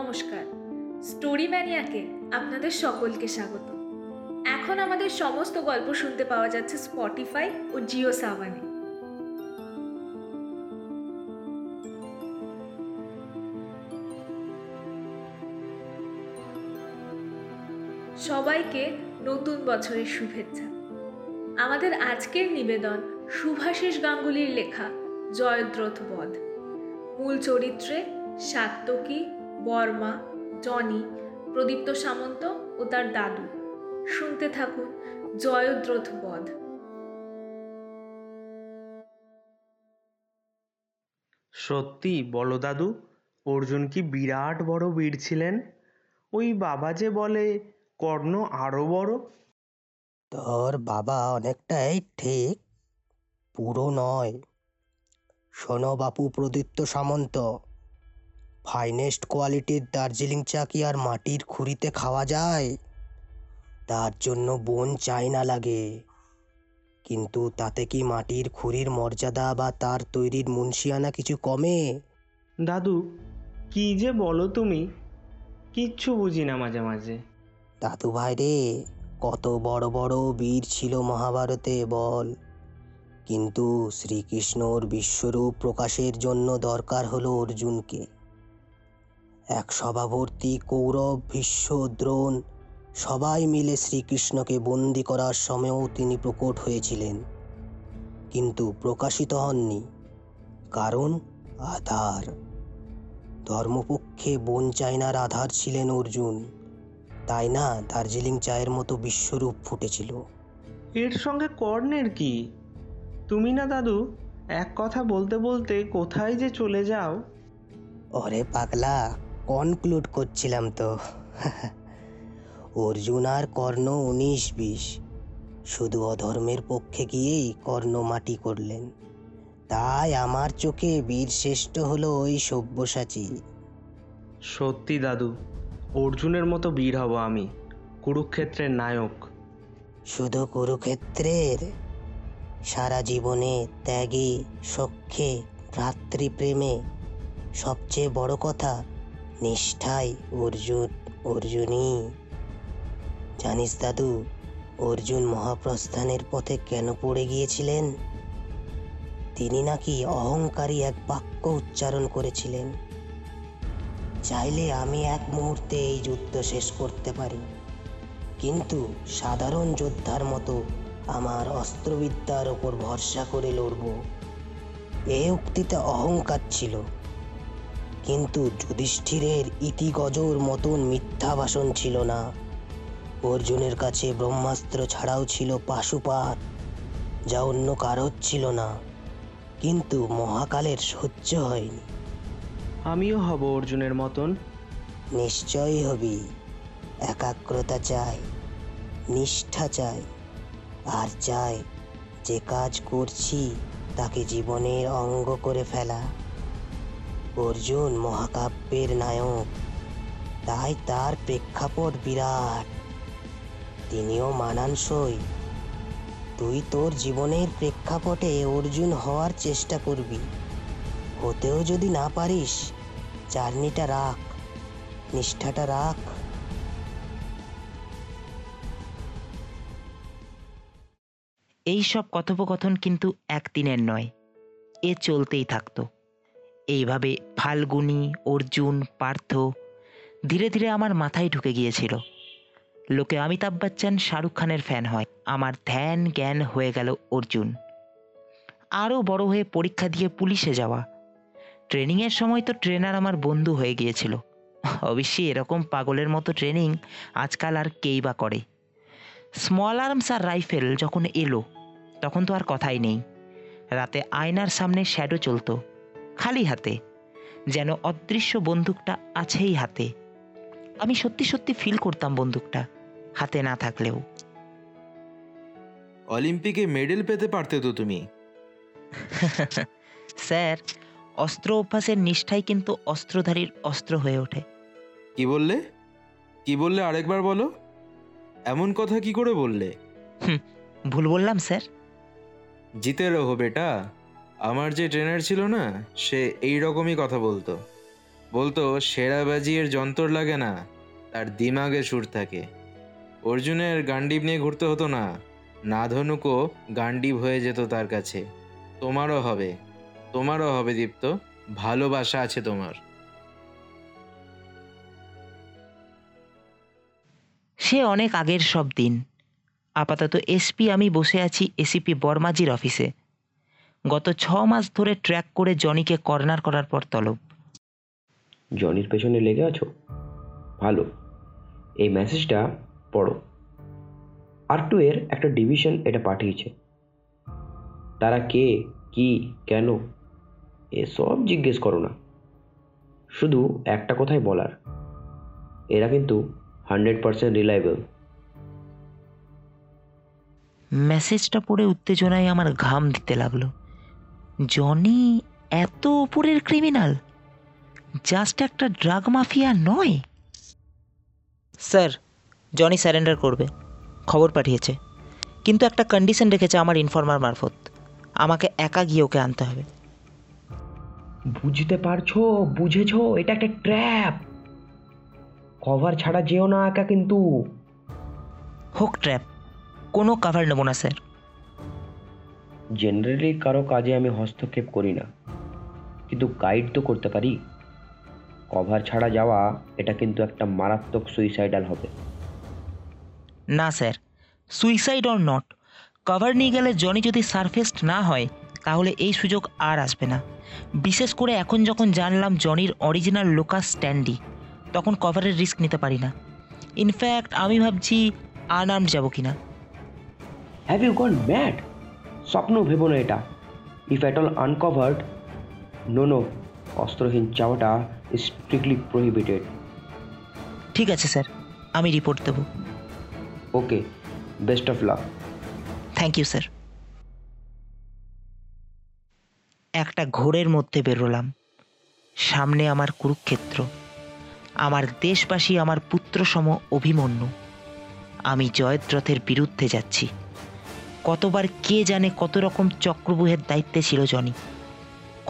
নমস্কার, স্টোরি ম্যানিয়াকে আপনাদের সকলকে স্বাগত। এখন আমাদের সমস্ত গল্প শুনতে পাওয়া যাচ্ছে স্পটিফাই ও জিও সাভানে। সবাইকে নতুন বছরের শুভেচ্ছা। আমাদের আজকের নিবেদন সুভাষিস গাঙ্গুলির লেখা জয়দ্রথ বধ। মূল চরিত্রে সাত্যকী, বর্মা, জনি, প্রদীপ্ত সামন্ত ও তার দাদু। শুনতে থাকুন জয়দ্রথ বধ। সত্যি বলো দাদু, অর্জুন কি বিরাট বড় বীর ছিলেন? ওই বাবা যে বলে কর্ণ আরো বড়। তোর বাবা অনেকটাই ঠিক, পুরো নয়। শোনো বাপু প্রদীপ্ত সামন্ত, ফাইনেস্ট কোয়ালিটির দার্জিলিং চা কি আর মাটির খুঁড়িতে খাওয়া যায়? তার জন্য বন চাই না লাগে, কিন্তু তাতে কি মাটির খুঁড়ির মর্যাদা বা তার তৈরির মুন্সিয়ানা কিছু কমে? দাদু কি যে বলো তুমি, কিচ্ছু বুঝি না মাঝে মাঝে। দাদু ভাই রে, কত বড় বড় বীর ছিল মহাভারতে বল, কিন্তু শ্রীকৃষ্ণর বিশ্বরূপ প্রকাশের জন্য দরকার হলো অর্জুনকে। এক সভাবর্তী কৌরব, ভীষ্ম, দ্রোণ সবাই মিলে শ্রীকৃষ্ণকে বন্দী করার সময়ও তিনি প্রকট হয়েছিলেন, কিন্তু প্রকাশিত হননি, কারণ আধার। ধর্মপক্ষে বন চায়নার আধার ছিলেন অর্জুন, তাই না দার্জিলিং চায়ের মতো বিশ্বরূপ ফুটেছিল। এর সঙ্গে কর্ণের কি? তুমি না দাদু এক কথা বলতে বলতে কোথায় যে চলে যাও। ওরে পাগলা, কনক্লুড করছিলাম তো। অর্জুন আর কর্ণ 19-20, শুধু অধর্মের পক্ষে গিয়েই কর্ণ মাটি করলেন। তাই আমার চোখে বীর শ্রেষ্ঠ হলো ওই সব্যসাচী। সত্যি দাদু, অর্জুনের মতো বীর হব আমি, কুরুক্ষেত্রের নায়ক। শুধু কুরুক্ষেত্রের? সারা জীবনে ত্যাগে, সখ্যে, ভ্রাতৃপ্রেমে, সবচেয়ে বড় কথা নিষ্ঠায় অর্জুনই। জানিস দাদু, অর্জুন মহাপ্রস্থানের পথে কেন পড়ে গিয়েছিলেন? তিনি নাকি অহংকারী এক বাক্য উচ্চারণ করেছিলেন, চাইলে আমি এক মুহূর্তে এই যুদ্ধ শেষ করতে পারি, কিন্তু সাধারণ যোদ্ধার মতো আমার অস্ত্রবিদ্যার ওপর ভরসা করে লড়ব। এই উক্তিতে অহংকার ছিল, কিন্তু যুধিষ্ঠিরের ইতিগজর মতন মিথ্যা ভাষণ ছিল না। অর্জুনের কাছে ব্রহ্মাস্ত্র ছাড়াও ছিল পাশুপাত, যা অন্য কারোর ছিল না, কিন্তু মহাকালের সহ্য হয়নি। আমিও হব অর্জুনের মতন। নিশ্চয়ই হবি। একাগ্রতা চাই, নিষ্ঠা চাই, আর চাই যে কাজ করছি তাকে জীবনের অঙ্গ করে ফেলা। অর্জুন মহাকাব্যের নায়ক, তাই তার প্রেক্ষাপট বিরাট, তিনিও মানানসই। তুই তোর জীবনের প্রেক্ষাপটে অর্জুন হওয়ার চেষ্টা করবি, হতেও যদি না পারিস জার্নিটা রাখ, নিষ্ঠাটা রাখ। এইসব কথোপকথন কিন্তু একদিনের নয়, এ চলতেই থাকত। এইভাবে ফাল্গুনী, অর্জুন, পার্থ ধীরে ধীরে আমার মাথায় ঢুকে গিয়েছিল। লোকে অমিতাভ বচ্চন, শাহরুখ খানের ফ্যান হয়, আমার ধ্যান জ্ঞান হয়ে গেল অর্জুন। আরও বড় হয়ে পরীক্ষা দিয়ে পুলিশে যাওয়া, ট্রেনিংয়ের সময় তো ট্রেনার আমার বন্ধু হয়ে গিয়েছিল। অবশ্যই এরকম পাগলের মতো ট্রেনিং আজকাল আর কেই বা করে। স্মল আর্মস আর রাইফেল যখন এলো তখন তো আর কথাই নেই। রাতে আয়নার সামনে শ্যাডো চলতো, খালি হাতে, যেন অদৃশ্য বন্দুকটা আছেই হাতে। আমি সত্যি সত্যি ফিল করতাম বন্দুকটা হাতে না থাকলেও। অলিম্পিকে মেডেল পেতে পারতে তো তুমি। স্যার, অস্ত্র অভ্যাসের নিষ্ঠাই কিন্তু অস্ত্রধারীর অস্ত্র হয়ে ওঠে। কি বললে আরেকবার বলো। এমন কথা কি করে বললে? ভুল বললাম স্যার। জিতে রহো বেটা। আমার যে ট্রেনার ছিল না, সে এই রকমই কথা বলতো। বলতো সেরা বাজির যন্ত্র লাগে না, তার দিমাগে সুর থাকে। অর্জুনের গান্ডিব নিয়ে ঘুরতে হতো না, নাধনুকও গান্ডিব হয়ে যেত তার কাছে। তোমারও হবে দীপ্ত, ভালোবাসা আছে তোমার। সে অনেক আগের সব দিন। আপাতত এসপি আমি বসে আছি এসিপি বর্মাজির অফিসে। গত 6 মাস ধরে ট্র্যাক করে জনিকে কর্নার করার পর তলব। জনির পেছনে লেগে আছো? ভালো। এই মেসেজটা পড়ো। আর2 এর একটা ডিভিশন এটা পাঠিয়েছে। তারা কে, কি, কেন এসব জিজ্ঞেস করো না। শুধু একটা কথাই বলার, এরা কিন্তু 100% রিলায়েবল। মেসেজটা পড়ে উত্তেজনায় আমার ঘাম দিতে লাগলো। জনি এত উপরের ক্রিমিনাল, জাস্ট একটা ড্রাগ মাফিয়া নয়। স্যার, জনি সারেন্ডার করবে খবর পাঠিয়েছে, কিন্তু একটা কন্ডিশন রেখেছে আমার ইনফর্মার মারফত। আমাকে একা গিয়ে ওকে আনতে হবে। বুঝতে পারছো? বুঝেছো? এটা একটা ট্র্যাপ। কভার ছাড়া যেও না একা, কিন্তু হোক ট্র্যাপ, কোনো কভার নেব না স্যার। জেনারেলি কারো কাজে আমি হস্তক্ষেপ করি না, কিন্তু গাইড তো করতে পারি। কভার ছাড়া যাওয়া এটা কিন্তু একটা মারাত্মক সুইসাইডাল হবে। না sir, suicide or not, cover নিয়ে গেলে জনি যদি সারফেসড না হয় তাহলে এই সুযোগ আর আসবে না। বিশেষ করে এখন যখন জানলাম জনির অরিজিনাল লোকাস স্ট্যান্ডি, তখন কভারের রিস্ক নিতে পারি না। ইনফ্যাক্ট আমি ভাবছি আনআর্মড যাব কিনা। Have you gone mad? স্বপ্ন ভেবো না এটা। If at all uncovered, no, অস্ত্রহীন যাওয়াটা স্ট্রিক্টলি প্রোহিবিটেড। ঠিক আছে স্যার, আমি রিপোর্ট দেব। Okay, best of luck. Thank you sir. একটা ঘোরের মধ্যে বেরোলাম। সামনে আমার কুরুক্ষেত্র, আমার দেশবাসী আমার পুত্রসম অভিমন্যু। আমি জয়দ্রথের বিরুদ্ধে যাচ্ছি। কতবার কে জানে কত রকম চক্রব্যূহের দায়িত্বে ছিল জনি।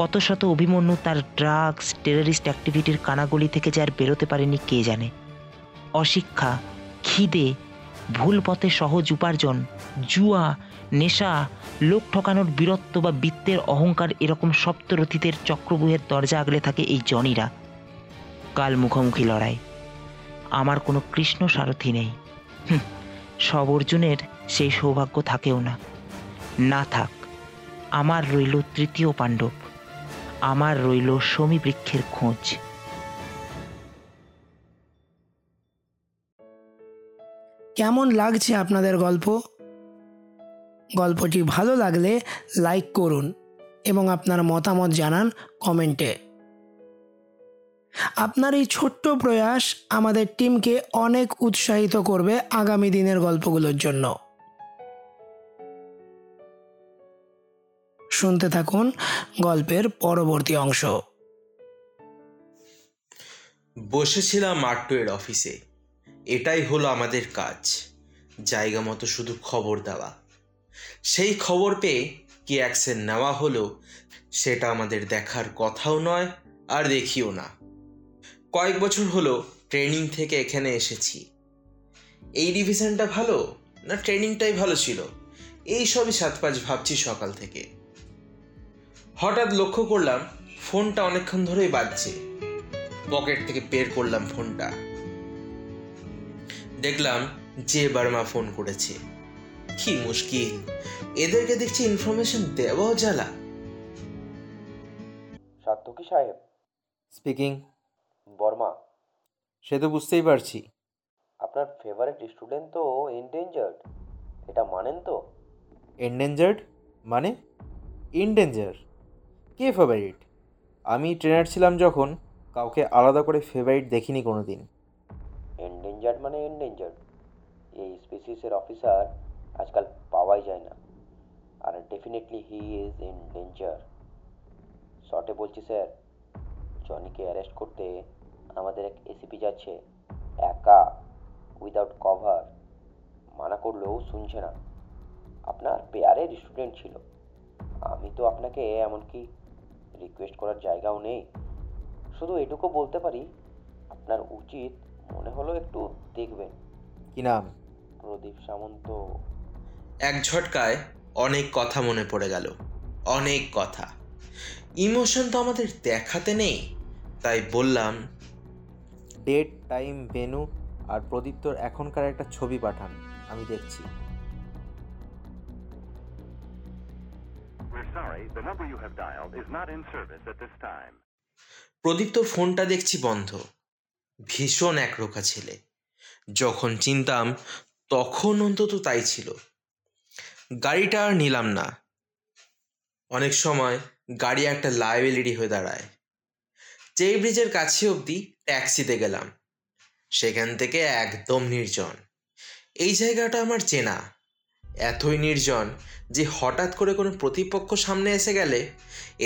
কত শত অভিমন্যু তার ড্রাগস, টেররিস্ট অ্যাক্টিভিটির কানাগলি থেকে যে আর বেরোতে পারেনি কে জানে। অশিক্ষা, খিদে, ভুল পথে সহজ উপার্জন, জুয়া, নেশা, লোক ঠকানোর বীরত্ব বা বৃত্তের অহংকার, এরকম সপ্তরথীদের চক্রব্যূহের দরজা আগলে থাকে এই জনিরা। কাল মুখোমুখি লড়াই। আমার কোনো কৃষ্ণ সারথি নেই। সব অর্জুনের সেই সৌভাগ্য থাকেও না। না থাক, আমার রইল তৃতীয় পাণ্ডব, আমার রইল শমী বৃক্ষের খোঁজ। কেমন লাগছে আপনাদের গল্প? গল্পটি ভালো লাগলে লাইক করুন এবং আপনার মতামত জানান কমেন্টে। আপনার এই ছোট্ট প্রয়াস আমাদের টিমকে অনেক উৎসাহিত করবে আগামী দিনের গল্পগুলোর জন্য। শুনতে থাকুন গল্পের পরবর্তী অংশ। বসেছিলাম আর2 এর অফিসে। এটাই হলো আমাদের কাজ, জায়গা মতো শুধু খবর দেওয়া। সেই খবর পেয়ে কি অ্যাকশন নেওয়া হলো সেটা আমাদের দেখার কথাও নয়, আর দেখিও না। কয়েক বছর হলো ট্রেনিং থেকে এখানে এসেছি। এই ডিভিশনটা ভালো না ট্রেনিংটাই ভালো ছিল, এই সবই 7-5 ভাবছি সকাল থেকে। হঠাৎ লক্ষ্য করলাম ফোনটা অনেকক্ষণ ধরেই বাজছে। পকেট থেকে বের করলাম ফোনটা, দেখলাম যে বার্মা ফোন করেছে। কি মুশকিল, এদেরকে দেখছি ইনফরমেশন দেওয়াও জ্বালা। সাতকি সাহেব স্পিকিং। বর্মা, সে তো বুঝতেই পারছি আপনার ফেভারিট স্টুডেন্ট তো এন্ডেঞ্জার্ড, এটা মানেন তো? এন্ডেঞ্জার্ড মানে? ইনডেঞ্জার কে ফেভারিট? আমি ট্রেনার ছিলাম যখন কাউকে আলাদা করে ফেভারিট দেখিনি কোনো দিন। এন্ডেঞ্জার্ড মানে এন্ডেঞ্জার্ড, এই স্পিসিসের অফিসার আজকাল পাওয়াই যায় না, আর ডেফিনেটলি হি ইজ এন্ডেঞ্জার। শর্টে বলছি স্যার, জনিকে অ্যারেস্ট করতে আমাদের এক এসিপি যাচ্ছে একা, উইদাউট কভার। মানা করলেও শুনছে না। আপনার পেয়ারের স্টুডেন্ট ছিল, আমি তো আপনাকে এমনকি রিকোয়েস্ট করার জায়গাও নেই। শুধু এটুকু বলতে পারি আপনার উচিত মনে হলো একটু দেখবেন। কি নাম? প্রদীপ সামন্ত। এক ঝটকায় অনেক কথা মনে পড়ে গেল, অনেক কথা। ইমোশন তো আমাদের দেখাতে নেই, তাই বললাম ডেট টাইম ভেন্যু আর প্রদীপ তোর এখনকার একটা ছবি পাঠান, আমি দেখছি। প্রদীপ তোর ফোনটা দেখছি বন্ধ। ভীষণ একরোখা ছেলে, যখন চিনতাম তখন অন্তত তাই ছিল। গাড়িটা আর নিলাম না, অনেক সময় গাড়ি একটা লায়াবিলিটি হয়ে দাঁড়ায়। যেই ব্রিজের কাছে অবধি ট্যাক্সিতে গেলাম, সেখান থেকে একদম নির্জন। এই জায়গাটা আমার চেনা, এতই নির্জন যে হঠাৎ করে কোনো প্রতিপক্ষ সামনে এসে গেলে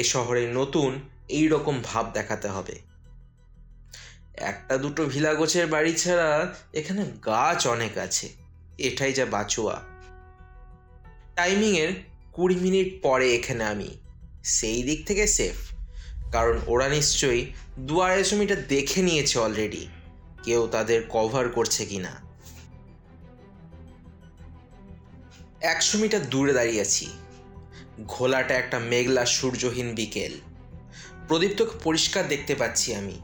এ শহরে নতুন এই রকম ভাব দেখাতে হবে। একটা দুটো ভিলা গোছের বাড়ি ছাড়া এখানে গাছ অনেক আছে, এটাই যা বাঁচুয়া। টাইমিংয়ের 20 মিনিট পরে এখানে আমি, সেই দিক থেকে সেফ, কারণ ওরা নিশ্চয়ই 200-250 মিটার দেখে নিয়েছে অলরেডি, কেউ তাদের কভার করছে কিনা। 100 মিটার দূরে দাঁড়িয়ে আছি, ঘোলাটা একটা মেঘলা সূর্যহীন বিকেল। প্রদীপ্তকে পরিষ্কার দেখতে পাচ্ছি আমি,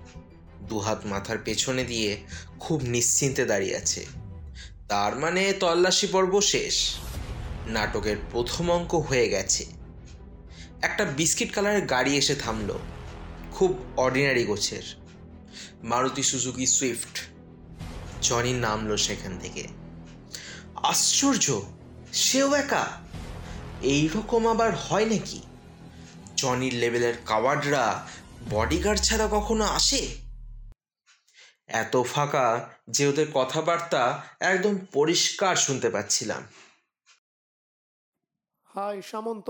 দুহাত মাথার পেছনে দিয়ে খুব নিশ্চিন্তে দাঁড়িয়ে আছে। তার মানে তল্লাশি পর্ব শেষ, নাটকের প্রথম অঙ্ক হয়ে গেছে। একটা বিস্কিট কালারের গাড়ি এসে থামল, খুব অর্ডিনারি গোছের, মারুতি সুজুকি সুইফট। জনি নামলো সেখান থেকে। আশ্চর্য, সেও একা। এইরকম আবার হয় নাকি? জনির লেভেলের কাওয়ার্ডরা বডিগার্ড ছাড়া কখনো আসে? এত ফাঁকা যে ওদের কথাবার্তা একদম পরিষ্কার শুনতে পাচ্ছিলাম। হাই সামন্ত।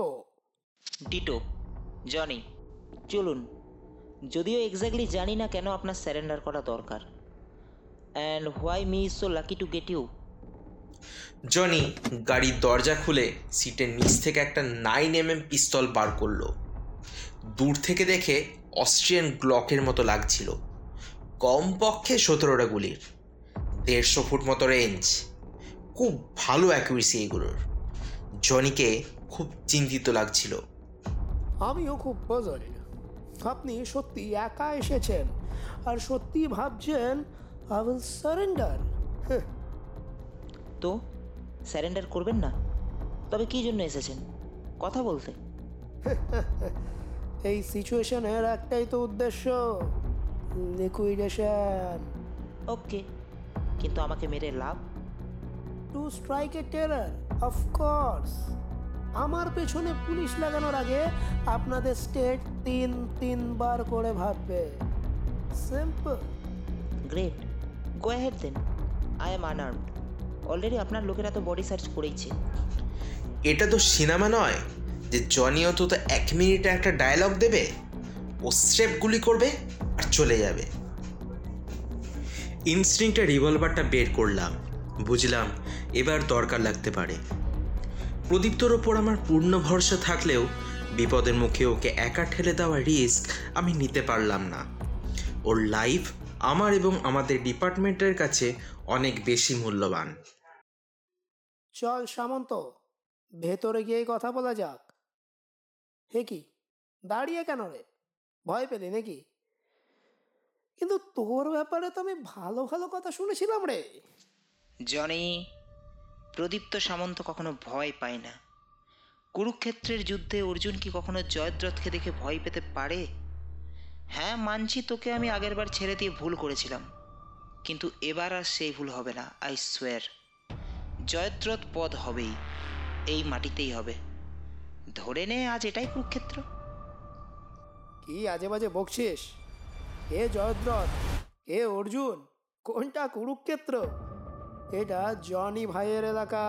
ডিটো। জনি। চলুন। যদিও এক্স্যাক্টলি জানি না কেন আপনার সারেন্ডার করা দরকার। And why me is so lucky to get you. Johnny গাড়ির দরজা খুলে সিটের নিচ থেকে একটা 9mm পিস্তল বার করলো। দূর থেকে দেখে অস্ট্রিয়ান গ্লকের মতো লাগছিল, কমপক্ষে 17টা গুলির, 150 ফুট মতো রেঞ্জ, খুব ভালো অ্যাকুরেসি এগুলোর। জনিকে খুব চিন্তিত লাগছিল। আমিও খুব বাজল। আপনি সত্যি একা এসেছেন আর সত্যি ভাবছেন আই উইল সারেন্ডার? তো সারেন্ডার করবেন না? তবে কি জন্য এসেছেন কথা বলতে? এই সিচুয়েশনের একটাই তো উদ্দেশ্য, লিকুইডেশন। ওকে, কিন্তু আমাকে মেরে লাভ? To strike a terror, of course. আমার পেছনে পুলিশ লাগানোর আগে আপনাদের স্টেট 3-3 বার করে ভাববে। Simple. Great, go ahead then. I am unarmed. Already আপনার লোকেরা তো বডি সার্চ করেইছে। এটা তো সিনেমা নয় যে জনি অন্তত 1 মিনিটে একটা ডায়লগ দেবে, ও স্রেফ গুলি করবে আর চলে যাবে। ইনস্টিংক্টে রিভলভারটা বের করলাম, বুঝলাম এবার দরকার লাগতে পারে। প্রদীপ্তর ওপর আমার পূর্ণ ভরসা থাকলেও বিপদের মুখে ওকে একা ঠেলে দেওয়া রিস্ক আমি নিতে পারলাম না। ওর লাইফ আমার এবং আমাদের ডিপার্টমেন্টের কাছে অনেক বেশি মূল্যবান। চল সামন্ত, ভেতরে গিয়ে কথা বলা যাক। হে কি দাঁড়িয়ে কেন রে, ভয় পেলি নাকি? কিন্তু তোর ব্যাপারে তো আমি ভালো ভালো কথা শুনেছিলাম রে। জনি, প্রদীপ্ত সামন্ত কখনো ভয় পায় না। কুরুক্ষেত্রের যুদ্ধে অর্জুন কি কখনো জয়দ্রথকে দেখে ভয় পেতে পারে? হ্যাঁ মানছি, তোকে আমি আগের বার ছেড়ে দিয়ে ভুল করেছিলাম, কিন্তু এবার আর সেই ভুল হবে না। আই সোয়ার, জয়দ্রথ পদ হবেই, এই মাটিতেই হবে। ধরে নে আজ এটাই কুরুক্ষেত্র। কি আজে বাজে বকছিস? এ জয়দ্রথ, এ অর্জুন, কোনটা কুরুক্ষেত্র? এটা জনি ভাইয়ের এলাকা,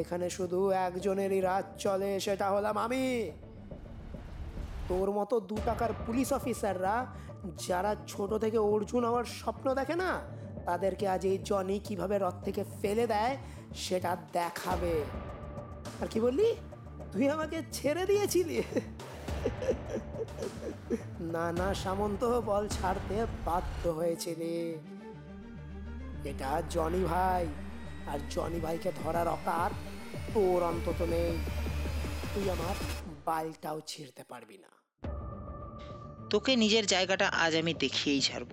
এখানে শুধু একজনেরই রাত চলে, সেটা হলাম আমি। তোর মতো 2 টাকার পুলিশ অফিসাররা, যারা ছোট থেকে অর্জুন হওয়ার স্বপ্ন দেখে না, তাদেরকে আজ এই জনি কিভাবে রথ থেকে ফেলে দেয় সেটা দেখাবে। আর কি বললি? তুই আমাকে ছেড়ে দিয়েছিলি? নানা সামন্ত বল ছাড়তে বাধ্য হয়েছিলেন। এটা জনি ভাই, আর জনি ভাইকে ধরার অকার তোর অন্তত নেই। তুই আমার বালটাও ছিঁড়তে পারবি না। তোকে নিজের জায়গাটা আজ আমি দেখিয়েই ছাড়ব।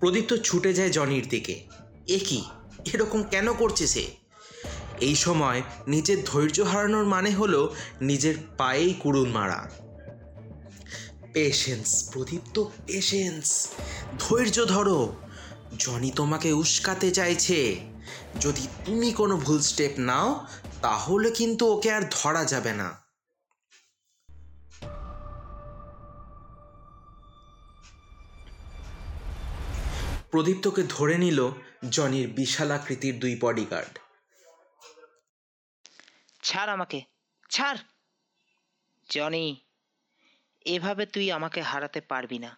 প্রদীপ তো ছুটে যায় জনির দিকে। এ কি, এরকম কেন করছে সে? এই সময় নিজের ধৈর্য হারানোর মানে হলো নিজের পায়েই কুড়ুল মারা। পেশেন্স প্রদীপ, তো পেশেন্স, ধৈর্য ধরো। জনি তোমাকে উস্কাতে চাইছে। যদি তুমি কোনো ভুল স্টেপ নাও তাহলে কিন্তু ওকে আর ধরা যাবে না। প্রদীপ তোকে ধরে নিল জনির বিশালাকৃতির দুই বডিগার্ড। ছাড় আমাকে, ছাড় জনি, এভাবে তুই আমাকে হারাতে পারবি না।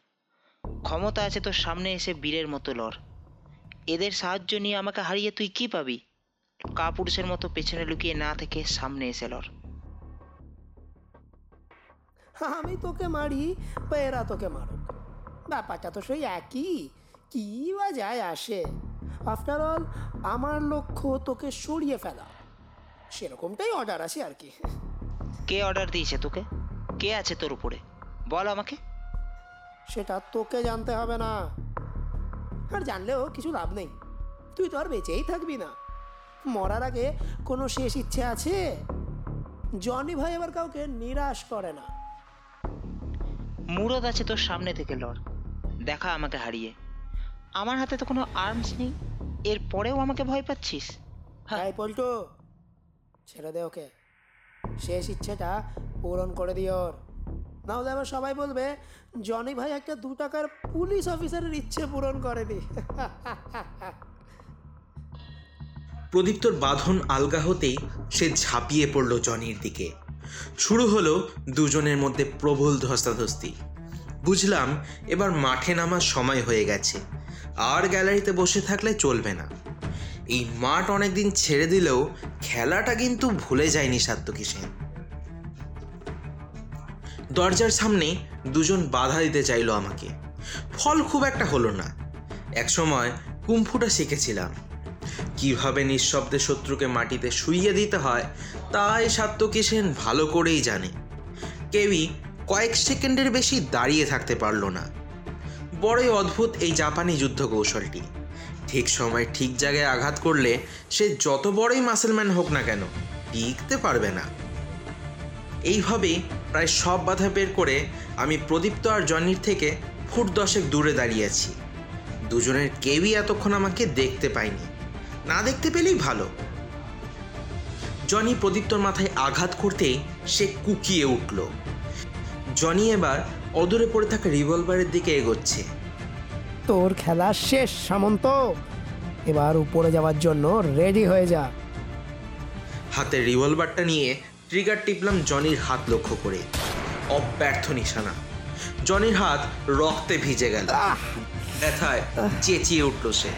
ক্ষমতা আছে তোর সামনে, এসে বীরের মতো লড়। এদের সাহায্য নিয়ে আমাকে হারিয়ে তুই কি পাবি? কাপুরুষের মতো পেছনে লুকিয়ে না থেকে সামনে এসে লড়। আমি তোকে মারি, পেরা তোকে মারুক, ব্যাপারটা তো সেই একই। কি বা যায় আসে? আফটার অল আমার লক্ষ্য তোকে সরিয়ে ফেলা, সেরকমটাই অর্ডার আছে আর কি। কে অর্ডার দিয়েছে তোকে? কে আছে তোর উপরে? বল আমাকে। সেটা তোকে জানতে হবে না, আর জানলেও কিছু লাভ নেই। তুই তো আর বেঁচেই থাকবি না। মরার আগে কোনো শেষ ইচ্ছে আছে? জনি ভাই আবার কাউকে নিরাশ করে না। মুরদ আছে তোর সামনে থেকে লড়, দেখা আমাকে হারিয়ে। আমার হাতে তো কোনো আর্মস নেই, এরপরেও আমাকে ভয় পাচ্ছিস? হাই পল্টু, ছেড়ে দে ওকে। শেষ ইচ্ছেটা পূরণ করে দিই ওর, নাহলে আবার সবাই বলবে জনি ভাই একটা 2 টাকার পুলিশ অফিসারের ইচ্ছে পূরণ করে দি। প্রদীপ তোর বাঁধন আলগা হতেই সে ঝাঁপিয়ে পড়ল জনির দিকে। শুরু হলো দুজনের মধ্যে প্রবল ধস্তাধস্তি। বুঝলাম এবার মাঠে নামার সময় হয়ে গেছে, আর গ্যালারিতে বসে থাকলে চলবে না। এই মাঠ অনেকদিন ছেড়ে দিলেও খেলাটা কিন্তু ভুলে যায়নি সাত্যকিষেণ। দরজার সামনে দুজন বাধা দিতে চাইল আমাকে, ফল খুব একটা হলো না। একসময় কুম্ফুটা শিখেছিলাম, কিভাবে নিঃশব্দে শত্রুকে মাটিতে শুইয়ে দিতে হয় তাই সাত্যকিষেণ ভালো করেই জানে। কেউই কয়েক সেকেন্ডের বেশি দাঁড়িয়ে থাকতে পারল না। বড়ই অদ্ভুত এই জাপানি যুদ্ধ কৌশলটি। ঠিক সময় ঠিক জায়গায় আঘাত করলে সে যত বড়ই মাসেলম্যান হোক না কেন টিকতে পারবে না। এইভাবে প্রায় সব বাধা বের করে আমি প্রদীপ্ত আর জনির থেকে ফুট 10 দূরে দাঁড়িয়ে আছি। দুজনের কেউই এতক্ষণ আমাকে দেখতে পায়নি, না দেখতে পেলেই ভালো। জনি প্রদীপ্তর মাথায় আঘাত করতেই সে কুকিয়ে উঠল। জনি এবার অদূরে পড়ে থাকা রিভলভারের দিকে এগোচ্ছে। তোর খেলা শেষ সামন্ত, এবার উপরে যাওয়ার জন্য রেডি হয়ে যা। হাতে রিভলভারটা নিয়ে ট্রিগার টিপলাম জনির হাত লক্ষ্য করে। অব্যর্থ নিশানা। জনির হাত রক্তে ভিজে গেল, ব্যথায় চেঁচিয়ে উঠল সে।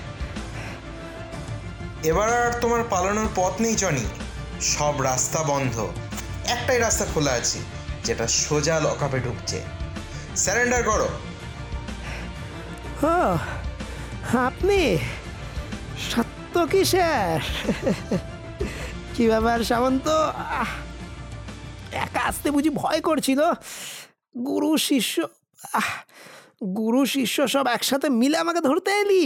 এবার আর তোমার পালানোর পথ নেই জনি, সব রাস্তা বন্ধ, একটাই রাস্তা খোলা আছে যেটা সোজা লকআপে ঢুকছে। স্যারেন্ডার করো। আপনি সাত্যকিষেণ? কি ব্যাপার সামন্ত, একা আসতে বুঝি ভয় করছিল? গুরু শিষ্য সব একসাথে মিলে আমাকে ধরতে এলি?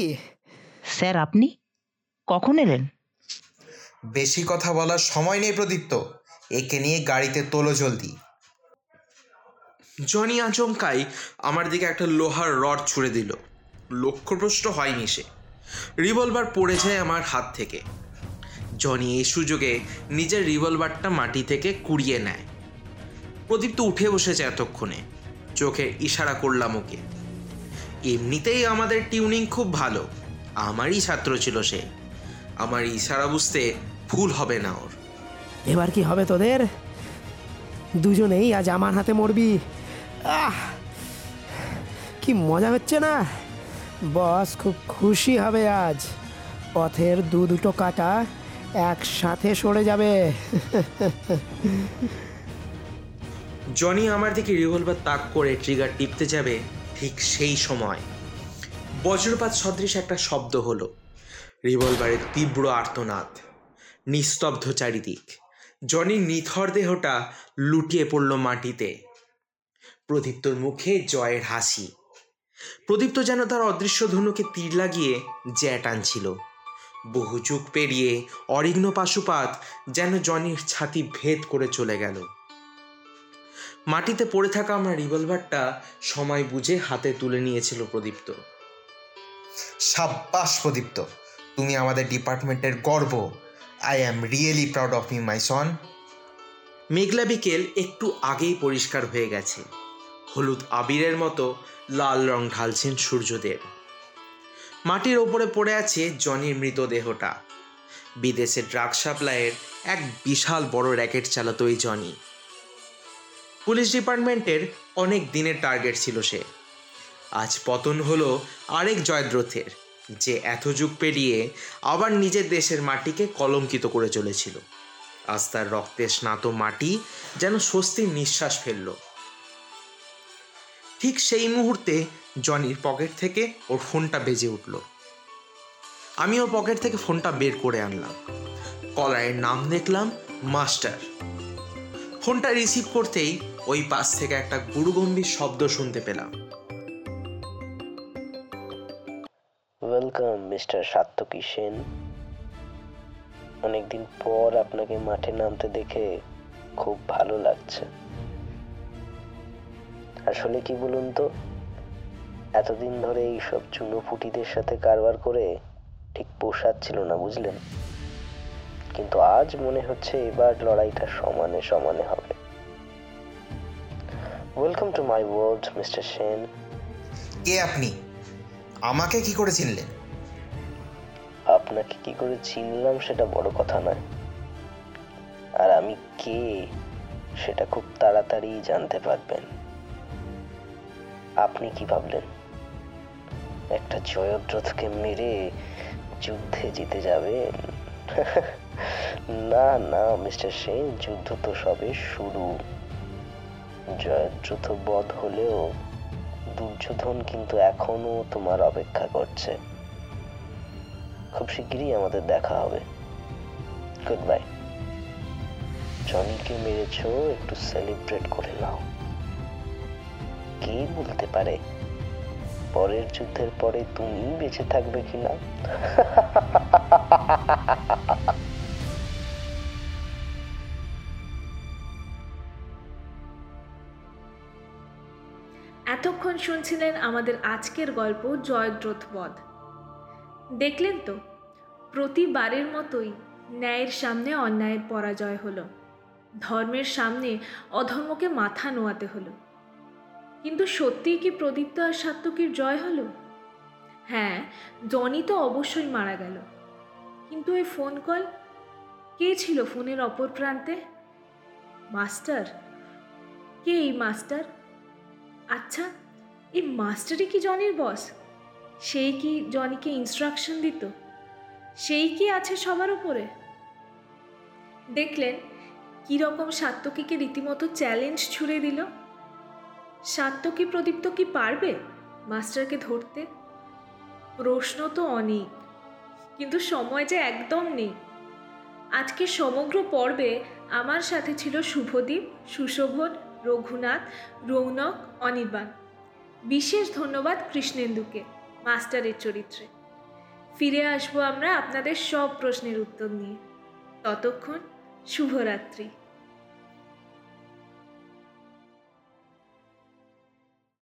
স্যার আপনি কখন এলেন? বেশি কথা বলার সময় নেই প্রদীপ্ত, একে নিয়ে গাড়িতে তোলো জলদি। জনি আচমকাই আমার দিকে একটা লোহার রড ছুঁড়ে দিল। লক্ষ্যভ্রষ্ট হয়নি সে, রিভলভার পড়ে যায় আমার হাত থেকে। জনি এই সুযোগে নিজের রিভলভারটা মাটি থেকে কুড়িয়ে নেয়। প্রদীপ তো উঠে বসেছে এতক্ষণে, চোখে ইশারা করলাম ওকে। এমনিতেই আমাদের টিউনিং খুব ভালো, আমারই ছাত্র ছিল সে, আমার ইশারা বুঝতে ভুল হবে না ওর। এবার কি হবে তোদের? দুজনেই আজ আমার হাতে মরবি। কি মজা হচ্ছে না? বস খুব খুশি হবে আজ, পথের 2 কাঁটা একসাথে সরে যাবে। জনি আমার দিকে রিভলভার তাক করে ট্রিগার টিপতে যাবে, ঠিক সেই সময় বজ্রপাত সদৃশ একটা শব্দ হলো, রিভলভারের তীব্র আর্তনাদ, নিস্তব্ধ চারিদিক। জনির নিথর দেহটা লুটিয়ে পড়ল মাটিতে। প্রদীপ্তর মুখে জয়ের হাসি। প্রদীপ্ত যেন তার অদৃশ্য ধনুকে তীর লাগিয়ে জ্যা টানছিল। বহু যুগ পেরিয়ে অরিঘ্ন পাশুপাত যেন জনির ছাতি ভেদ করে চলে গেল। মাটিতে পড়ে থাকা আমার রিভলভারটা সময় বুঝে হাতে তুলে নিয়েছিল প্রদীপ্ত। সাব্বাস প্রদীপ্ত, তুমি আমাদের ডিপার্টমেন্টের গর্ব। I am really proud of you my son. মেঘলা বিকেল একটু আগেই পরিষ্কার হয়ে গেছে। হলুদ আবিরের মতো লাল রং ঢালছেন সূর্যদেব। মাটির ওপরে পড়ে আছে জনির মৃতদেহটা। বিদেশে ড্রাগ সাপ্লাইয়ের এক বিশাল বড় র্যাকেট চালাত এই জনি। পুলিশ ডিপার্টমেন্টের অনেক দিনের টার্গেট ছিল সে। আজ পতন হলো আরেক জয়দ্রথের, যে এত যুগ পেরিয়ে আবার নিজের দেশের মাটিকে কলঙ্কিত করে চলেছিল। আজ তার রক্তে স্নাত মাটি যেন স্বস্তির নিঃশ্বাস ফেলল। ঠিক সেই মুহূর্তে জনির পকেট থেকে ওর ফোনটা বেজে উঠল। আমি ওর পকেট থেকে ফোনটা বের করে আনলাম। কলারের নাম দেখলাম মাস্টার। ফোনটা রিসিভ করতেই ওই পাশ থেকে একটা গুরুগম্ভীর শব্দ শুনতে পেলাম। Welcome mister Satyaki Sen. অনেকদিন পর আপনাকে মাঠে নামতে দেখে খুব ভালো লাগছে। আসলে কি বলুন তো, এতদিন ধরে এইসব চুনোপুটিদের সাথে কারবার করে ঠিক পোষাচ্ছিল না, বুঝলেন? কিন্তু আজ মনে হচ্ছে এবার লড়াইটা সমানে সমানে হবে। Welcome to my world mister Sen. কে আপনি? আমাকে কি করে চিনলেন? আপনাকে কি করে চিনলাম সেটা বড় কথা নয়, আর আমি কে সেটা খুব তাড়াতাড়ি জানতে পারবেন। আপনি কি ভাবলেন একটা জয়দ্রথকে মেরে যুদ্ধে জিতে যাবে? না না মিস্টার সেন, যুদ্ধ তো সবে শুরু। জয়দ্রথ বধ হলেও দুর্যোধন কিন্তু এখনো তোমার অপেক্ষা করছে। খুব শিগগিরই আমাদের দেখা হবে। Good bye. জনিকে মেরেছো, একটু সেলিব্রেট করে নাও। কে বলতে পারে পরের যুদ্ধের পরে তুমি বেঁচে থাকবে কিনা? এতক্ষণ শুনছিলেন আমাদের আজকের গল্প জয়দ্রথ বধ। দেখলেন তো, প্রতিবারের মতোই ন্যায়ের সামনে অন্যায়ের পরাজয় হলো, ধর্মের সামনে অধর্মকে মাথা নোয়াতে হলো। কিন্তু সত্যিই কি প্রদীপ্ত আর সাত্যকীর জয় হলো? হ্যাঁ, জনি তো অবশ্যই মারা গেল, কিন্তু ওই ফোন কল, কে ছিল ফোনের অপর প্রান্তে? মাস্টার। কে এই মাস্টার? আচ্ছা, এই মাস্টারই কি জনির বস? সেই কি জনিকে ইনস্ট্রাকশন দিত? সেই কি আছে সবার উপরে? দেখলেন কীরকম সাত্যকীকে রীতিমতো চ্যালেঞ্জ ছুড়ে দিল। সাত্যকী প্রদীপ্ত কি পারবে মাস্টারকে ধরতে? প্রশ্ন তো অনেক, কিন্তু সময় যে একদম নেই। আজকে সমগ্র পর্বে আমার সাথে ছিল শুভদীপ, সুশোভন, রঘুনাথ, রৌনক, অনির্বাণ। বিশেষ ধন্যবাদ কৃষ্ণেন্দুকে মাস্টারের চরিত্রে। ফিরে আসবো আমরা আপনাদের সব প্রশ্নের উত্তর নিয়ে। ততক্ষণ শুভরাত্রি।